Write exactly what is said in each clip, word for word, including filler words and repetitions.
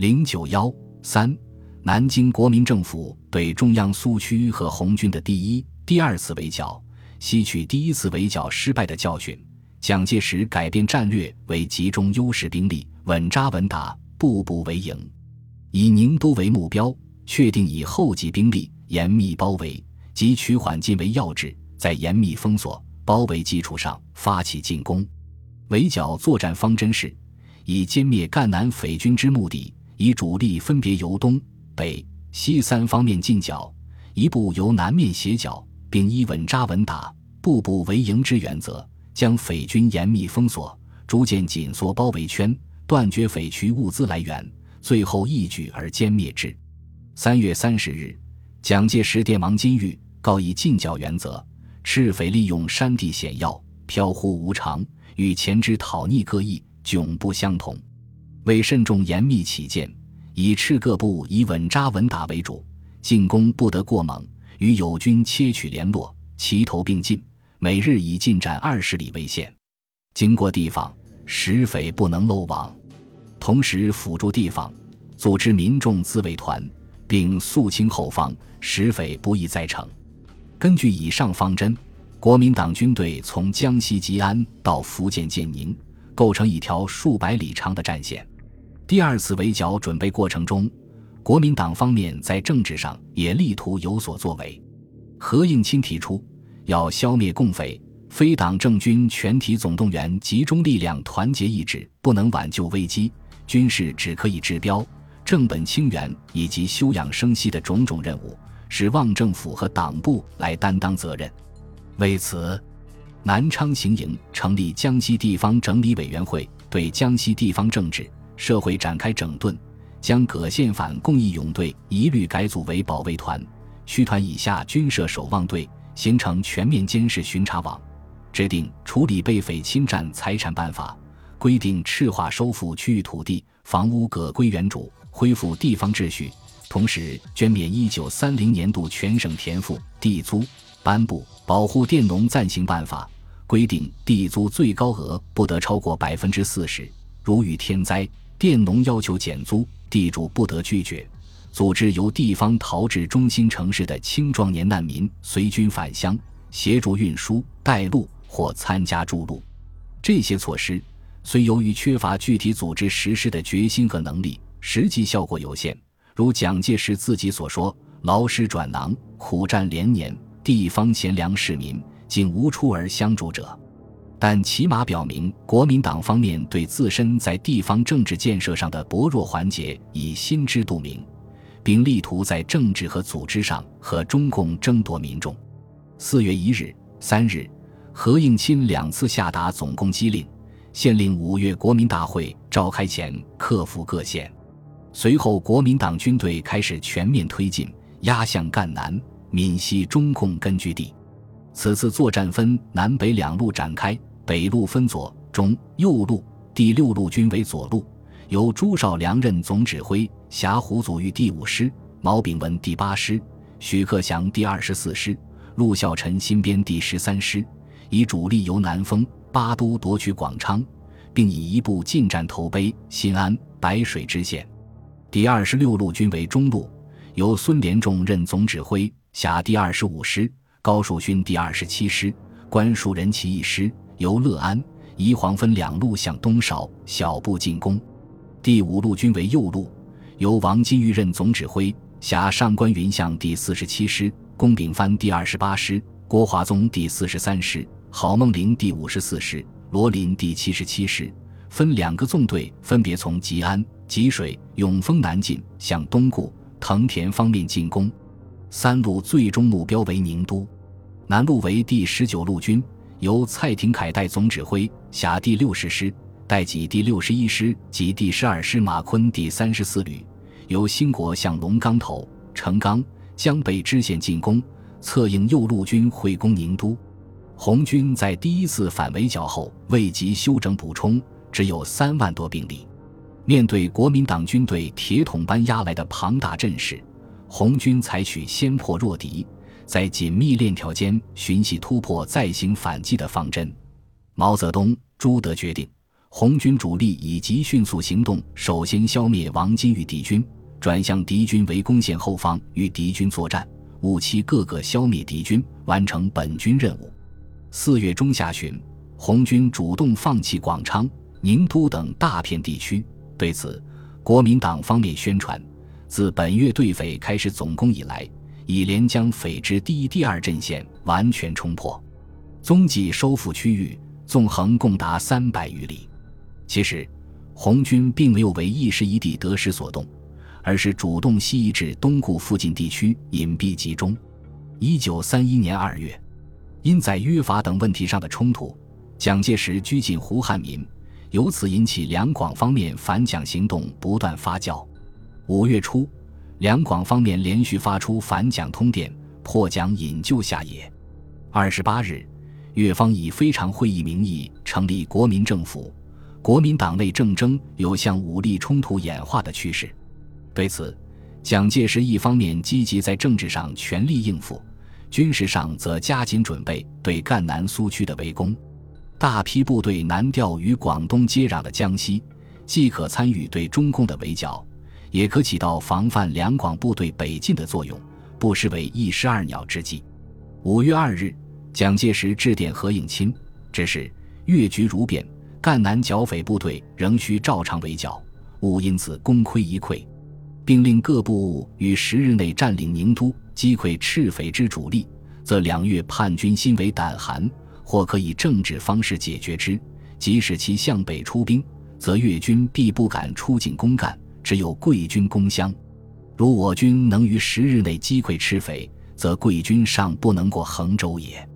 零九一 三、南京国民政府对中央苏区和红军的第一、第二次围剿，吸取第一次围剿失败的教训，蒋介石改变战略为集中优势兵力，稳扎稳打，步步为营，以宁都为目标，确定以后继兵力严密包围，及取缓进为要旨，在严密封锁、包围基础上发起进攻。围剿作战方针是以歼灭赣南匪军之目的，以主力分别由东、北、西三方面进剿，一部由南面斜剿，并依稳扎稳打、步步为营之原则，将匪军严密封锁，逐渐紧缩包围圈，断绝匪区物资来源，最后一举而歼灭之。三月三十日，蒋介石电王金玉，告以进剿原则，赤匪利用山地险要，飘忽无常，与前之讨逆各异，迥不相同。为慎重严密起见，以赤各部以稳扎稳打为主，进攻不得过猛，与友军切取联络，齐头并进，每日以进展二十里为限，经过地方，使匪不能漏网，同时辅助地方，组织民众自卫团，并肃清后方，使匪不易再逞。根据以上方针，国民党军队从江西吉安到福建建宁，构成一条数百里长的战线。第二次围剿准备过程中，国民党方面在政治上也力图有所作为。何应钦提出要消灭共匪，非党政军全体总动员，集中力量，团结意志，不能挽救危机，军事只可以治标、正本清源以及休养生息的种种任务，使望政府和党部来担当责任。为此，南昌行营成立江西地方整理委员会，对江西地方政治社会展开整顿，将各县反共义勇队一律改组为保卫团、区团以下军社守望队，形成全面监视巡查网，制定处理被匪侵占财产办法，规定赤化收复区域土地、房屋各归原主，恢复地方秩序，同时捐免一九三零年度全省田赋、地租，颁布保护佃农暂行办法，规定地租最高额不得超过 百分之四十， 如遇天灾，佃农要求减租，地主不得拒绝。组织由地方逃至中心城市的青壮年难民随军返乡，协助运输、带路或参加筑路。这些措施虽由于缺乏具体组织实施的决心和能力，实际效果有限，如蒋介石自己所说，劳师转囊，苦战连年，地方贤良市民竟无出而相助者，但起码表明国民党方面对自身在地方政治建设上的薄弱环节已心知肚明，并力图在政治和组织上和中共争夺民众。四月一日、三日，何应钦两次下达总攻击令，限令五月国民大会召开前克服各县。随后国民党军队开始全面推进，压向赣南、闽西中共根据地。此次作战分南北两路展开，北路分左、中、右路，第六路军为左路，由朱绍良任总指挥，辖胡祖玉第五师、毛炳文第八师、许克祥第二十四师、陆孝臣新编第十三师，以主力由南丰、巴都夺取广昌，并以一部进占头碑、新安、白水支线。第二十六路军为中路，由孙连仲任总指挥，辖第二十五师、高树勋第二十七师、关树人其一师，由乐安、宜黄分两路向东邵小部进攻。第五路军为右路，由王金玉任总指挥，辖上官云相第四十七师、龚炳藩第二十八师、郭华宗第四十三师、郝梦龄第五十四师、罗林第七十七师，分两个纵队，分别从吉安、吉水、永丰南进，向东固、藤田方面进攻。三路最终目标为宁都。南路为第十九路军，由蔡廷锴代总指挥，辖第六十师、代己第六十一师及第十二师马昆第三十四旅，由兴国向龙岗头、成冈、江北支线进攻，策应右路军会攻宁都。红军在第一次反围剿后未及休整补充，只有三万多兵力。面对国民党军队铁桶般压来的庞大阵势，红军采取先破弱敌，在紧密链条间寻隙突破，再行反击的方针。毛泽东、朱德决定，红军主力以极迅速行动首先消灭王金与敌军，转向敌军围攻线后方与敌军作战，务期各个消灭敌军，完成本军任务。四月中下旬，红军主动放弃广昌、宁都等大片地区。对此，国民党方面宣传，自本月对匪开始总攻以来，已连将匪之第一、第二阵线完全冲破，踪迹收复区域纵横共达三百余里。其实，红军并没有为一时一地得失所动，而是主动西移至东固附近地区隐蔽集中。一九三一年二月，因在约法等问题上的冲突，蒋介石拘禁胡汉民，由此引起两广方面反蒋行动不断发酵。五月初，两广方面连续发出反蒋通电，迫蒋引咎下野。二十八日，越方以非常会议名义成立国民政府，国民党内政争有向武力冲突演化的趋势。对此，蒋介石一方面积极在政治上全力应付，军事上则加紧准备对赣南苏区的围攻。大批部队南调与广东接壤的江西，既可参与对中共的围剿，也可起到防范两广部队北进的作用，不失为一石二鸟之计。五月二日，蒋介石致电何应钦，指示越局如变，赣南剿匪部队仍需照常围剿，勿因此功亏一篑，并令各部务于十日内占领宁都，击溃赤匪之主力，则两粤叛军心为胆寒，或可以政治方式解决之，即使其向北出兵，则粤军必不敢出进攻赣，只有桂军攻湘。如我军能于十日内击溃赤匪，则桂军尚不能过衡州也。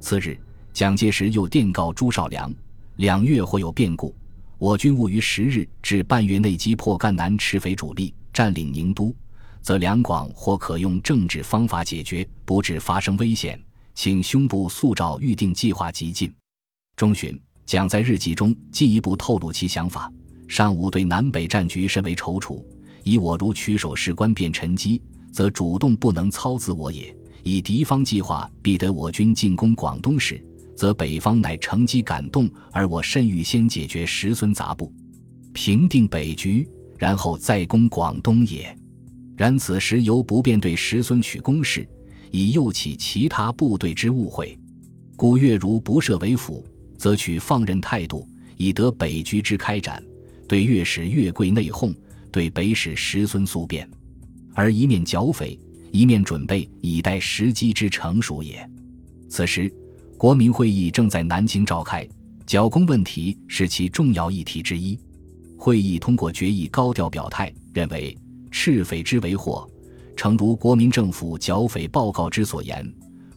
次日，蒋介石又电告朱绍良，两粤或有变故，我军务于十日至半月内击破赣南赤匪主力，占领宁都，则两广或可用政治方法解决，不致发生危险，请胸部速照预定计划急进。中旬，蒋在日记中进一步透露其想法，上午对南北战局甚为踌躇，以我如取守事关便沉积，则主动不能操自我也，以敌方计划必得我军进攻广东时，则北方乃乘机感动，而我甚欲先解决石孙杂部，平定北局，然后再攻广东也。然此时犹不便对石孙取攻势，以诱起其他部队之误会，故越如不设为辅，则取放任态度，以得北局之开展，对越使越桂内讧，对北使石孙速变，而一面剿匪，一面准备以待时机之成熟也。此时国民会议正在南京召开，剿共问题是其重要议题之一。会议通过决议，高调表态，认为赤匪之为祸，诚如国民政府剿匪报告之所言，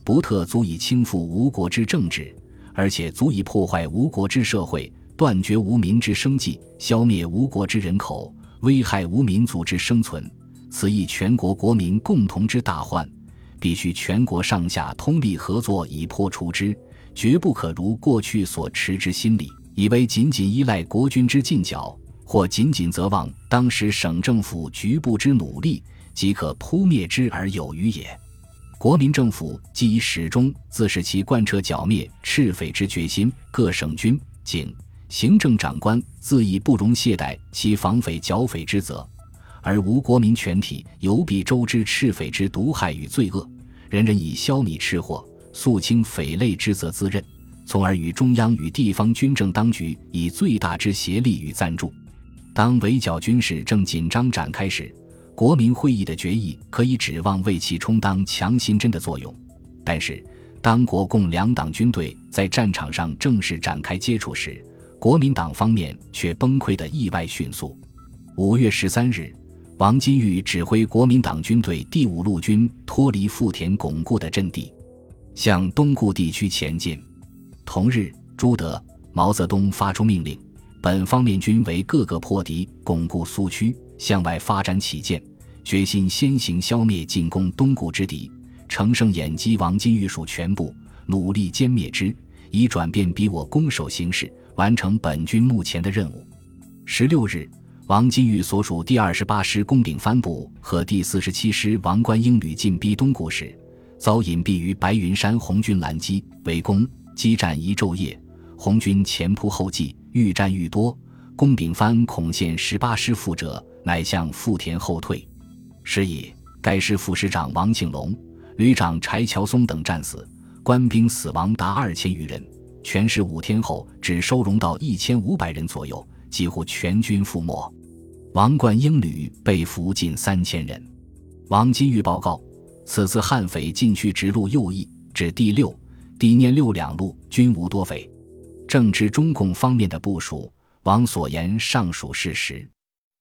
不特足以倾覆吴国之政治，而且足以破坏吴国之社会，断绝吴民之生计，消灭吴国之人口，危害吴民族之生存，此亦全国国民共同之大患，必须全国上下通力合作以破除之，绝不可如过去所持之心理，以为仅仅依赖国军之进剿，或仅仅责望当时省政府局部之努力，即可扑灭之而有余也。国民政府既已始终自视其贯彻剿灭赤匪之决心，各省军、警、行政长官自亦不容懈怠其防匪剿匪之责，而无国民全体有比周知赤匪之毒害与罪恶，人人以消弭赤祸、肃清匪类之责自任，从而与中央与地方军政当局以最大之协力与赞助。当围剿军事正紧张展开时，国民会议的决议可以指望为其充当强心针的作用，但是当国共两党军队在战场上正式展开接触时，国民党方面却崩溃得意外迅速。五月十三日，王金玉指挥国民党军队第五路军脱离富田巩固的阵地，向东固地区前进。同日，朱德、毛泽东发出命令，本方面军为各个破敌，巩固苏区，向外发展起见，决心先行消灭进攻东固之敌，乘胜掩击王金玉属全部，努力歼灭之，以转变敌我攻守形势，完成本军目前的任务。十六日，王金玉所属第二十八师龚炳藩部和第四十七师王观英旅进逼东固时，遭隐蔽于白云山红军拦击围攻，激战一昼夜，红军前仆后继，愈战愈多，龚秉藩恐陷十八师附者，乃向富田后退。是以该师副师长王庆龙、旅长柴乔松等战死，官兵死亡达二千余人，全师五天后只收容到一千五百人左右，几乎全军覆没。王冠英旅被俘近三千人。王金玉报告，此次汉匪进去直路右翼至第六、第聂六两路均无多匪。正值中共方面的部署，王所言尚属事实。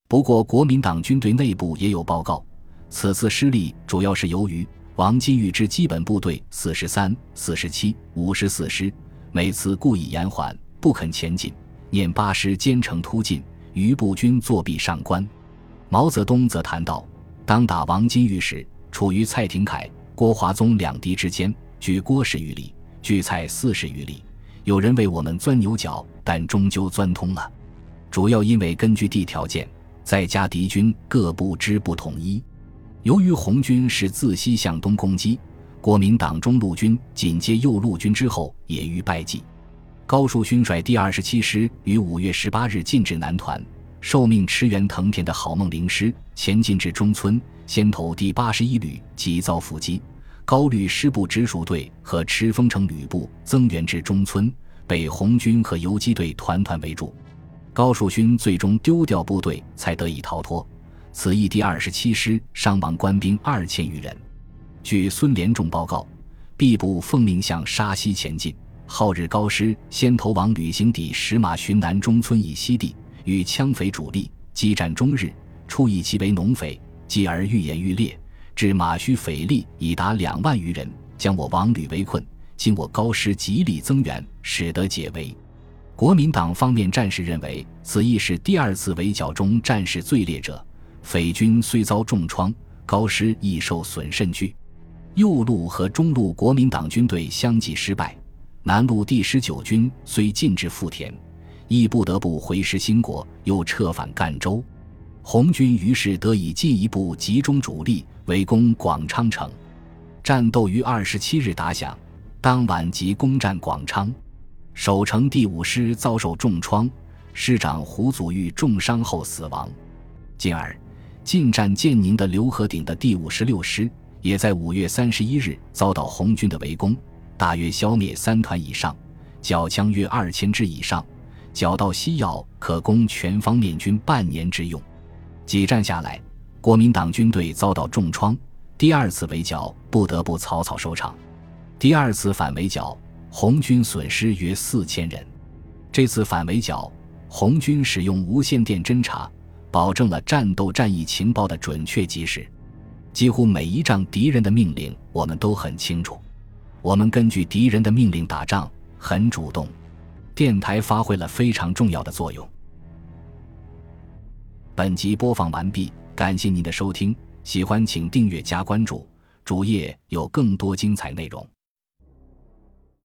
不过国民党军队内部也有报告，此次失利主要是由于王金玉之基本部队四十三、四十七、五十四师每次故意延缓，不肯前进，念八师坚城突进，余部军作壁上观。毛泽东则谈到，当打王金玉时，处于蔡廷锴、郭华宗两敌之间，距郭十余里，距蔡四十余里，有人为我们钻牛角，但终究钻通了。主要因为根据地条件，再加敌军各部之不统一。由于红军是自西向东攻击，国民党中路军紧接右路军之后也遇败绩。高树勋率第二十七师于五月十八日进至南团，受命驰援藤田的郝梦龄师前进至中村，先头第八十一旅急遭伏击，高律师部直属队和赤峰城旅部增援至中村，被红军和游击队团团围住，高树勋最终丢掉部队才得以逃脱。此役第二十七师伤亡官兵二千余人。据孙连仲报告，毕部奉命向沙溪前进，号日高师先头往旅行抵十马巡南中村以西地，与枪匪主力激战终日，初以其为农匪，继而愈演愈烈，至马须匪力已达两万余人，将我王旅围困，今我高师极力增援，使得解围。国民党方面战士认为，此役是第二次围剿中战事最烈者，匪军虽遭重创，高师亦受损甚巨。右路和中路国民党军队相继失败，南路第十九军虽进至富田，亦不得不回师兴国，又撤返赣州。红军于是得以进一步集中主力围攻广昌城。战斗于二十七日打响，当晚即攻占广昌。守城第五师遭受重创，师长胡祖玉重伤后死亡。进而进占建宁的刘和鼎的第五十六师也在五月三十一日遭到红军的围攻，大约消灭三团以上，缴枪约二千支以上，缴到西药可供全方面军半年之用。几战下来，国民党军队遭到重创，第二次围剿不得不草草收场。第二次反围剿，红军损失约四千人。这次反围剿，红军使用无线电侦察，保证了战斗战役情报的准确及时，几乎每一仗敌人的命令我们都很清楚，我们根据敌人的命令打仗，很主动。电台发挥了非常重要的作用。本集播放完毕，感谢您的收听，喜欢请订阅加关注，主页有更多精彩内容。